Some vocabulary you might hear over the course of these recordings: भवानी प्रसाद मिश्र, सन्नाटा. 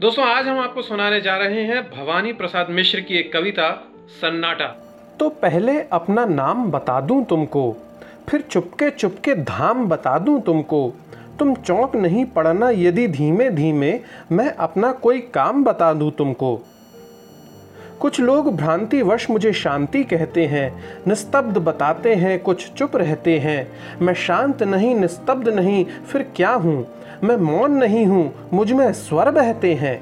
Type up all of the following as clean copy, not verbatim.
दोस्तों आज हम आपको सुनाने जा रहे हैं भवानी प्रसाद मिश्र की एक कविता सन्नाटा। तो पहले अपना नाम बता दूं तुमको, फिर चुपके चुपके धाम बता दूं तुमको। तुम चौंक नहीं पड़ना यदि धीमे धीमे मैं अपना कोई काम बता दूं तुमको। कुछ लोग भ्रांतिवश मुझे शांति कहते हैं, निस्तब्ध बताते हैं, कुछ चुप रहते हैं। मैं शांत नहीं, निस्तब्ध नहीं, फिर क्या हूँ? मैं मौन नहीं हूँ, मुझमें स्वर बहते हैं।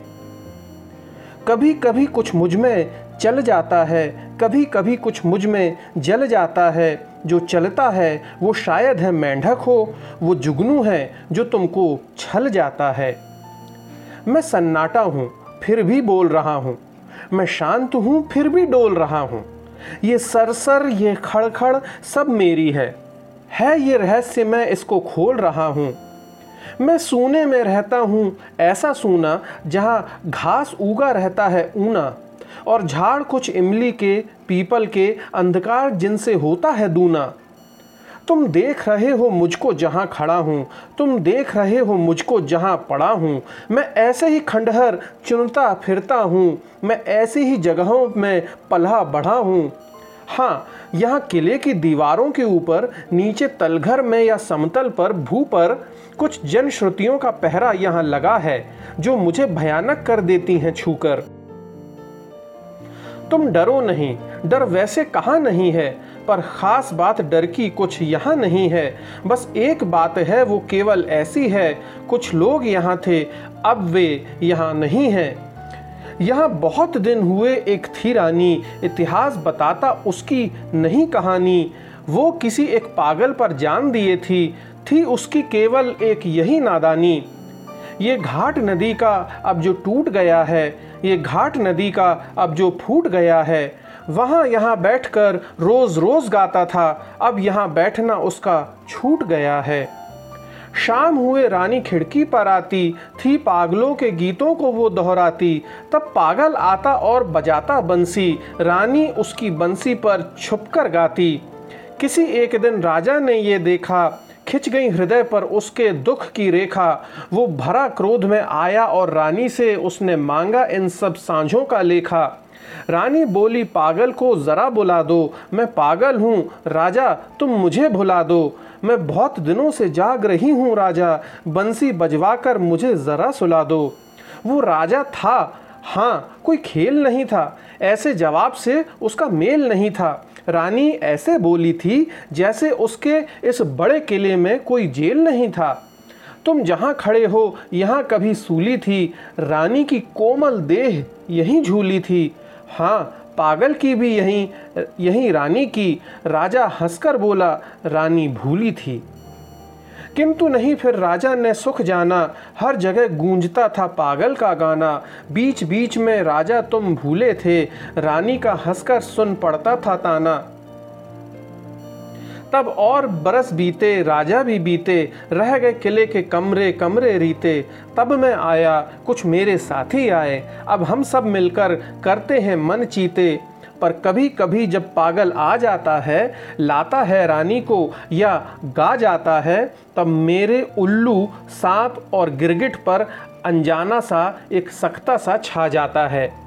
कभी कभी कुछ मुझमें चल जाता है, कभी कभी कुछ मुझमें जल जाता है। जो चलता है वो शायद है मेंढक हो, वो जुगनू है जो तुमको छल जाता है। मैं सन्नाटा हूँ फिर भी बोल रहा हूँ, मैं शांत हूँ फिर भी डोल रहा हूँ। ये सरसर ये खड़खड़ सब मेरी है ये रहस्य, मैं इसको खोल रहा हूँ। मैं सूने में रहता हूँ ऐसा सूना, जहाँ घास उगा रहता है ऊना, और झाड़ कुछ इमली के पीपल के, अंधकार जिनसे होता है दूना। तुम देख रहे हो मुझको जहाँ खड़ा हूँ, तुम देख रहे हो मुझको जहाँ पड़ा हूँ। मैं ऐसे ही खंडहर चुनता फिरता हूँ, मैं ऐसी ही जगहों में पला बढ़ा हूँ। हाँ, यहाँ किले की दीवारों के ऊपर, नीचे तलघर में या समतल पर, भू पर कुछ जनश्रुतियों का पहरा यहाँ लगा है, जो मुझे भयानक कर देती हैं छूकर। तुम डरो नहीं, डर वैसे कहाँ नहीं है, पर खास बात डर की कुछ यहाँ नहीं है। बस एक बात है वो केवल ऐसी है, कुछ लोग यहाँ थे अब वे यहाँ नहीं हैं। यहाँ बहुत दिन हुए एक थी रानी, इतिहास बताता उसकी नहीं कहानी। वो किसी एक पागल पर जान दिए थी उसकी केवल एक यही नादानी। ये घाट नदी का अब जो टूट गया है, ये घाट नदी का अब जो फूट गया है। वहाँ यहाँ बैठकर रोज़ रोज़ गाता था, अब यहाँ बैठना उसका छूट गया है। शाम हुए रानी खिड़की पर आती थी, पागलों के गीतों को वो दोहराती। तब पागल आता और बजाता बंसी, रानी उसकी बंसी पर छुपकर गाती। किसी एक दिन राजा ने ये देखा, खिंच गई हृदय पर उसके दुख की रेखा। वो भरा क्रोध में आया और रानी से उसने मांगा इन सब सांझों का लेखा। रानी बोली पागल को ज़रा बुला दो, मैं पागल हूँ राजा तुम मुझे भुला दो। मैं बहुत दिनों से जाग रही हूँ राजा, बंसी बजवा कर मुझे ज़रा सुला दो। वो राजा था हाँ, कोई खेल नहीं था, ऐसे जवाब से उसका मेल नहीं था। रानी ऐसे बोली थी जैसे उसके इस बड़े किले में कोई जेल नहीं था। तुम जहाँ खड़े हो यहाँ कभी सूली थी, रानी की कोमल देह यहीं झूली थी। हाँ, पागल की भी यहीं रानी की। राजा हंसकर बोला रानी भूली थी। किंतु नहीं फिर राजा ने सुख जाना, हर जगह गूंजता था पागल का गाना। बीच बीच में राजा तुम भूले थे, रानी का हंसकर सुन पड़ता था ताना। तब और बरस बीते, राजा भी बीते, रह गए किले के कमरे कमरे रीते। तब मैं आया, कुछ मेरे साथी आए, अब हम सब मिलकर करते हैं मन चीते। पर कभी कभी जब पागल आ जाता है, लाता है रानी को या गा जाता है, तब मेरे उल्लू सांप और गिरगिट पर अनजाना सा एक सख्ता सा छा जाता है।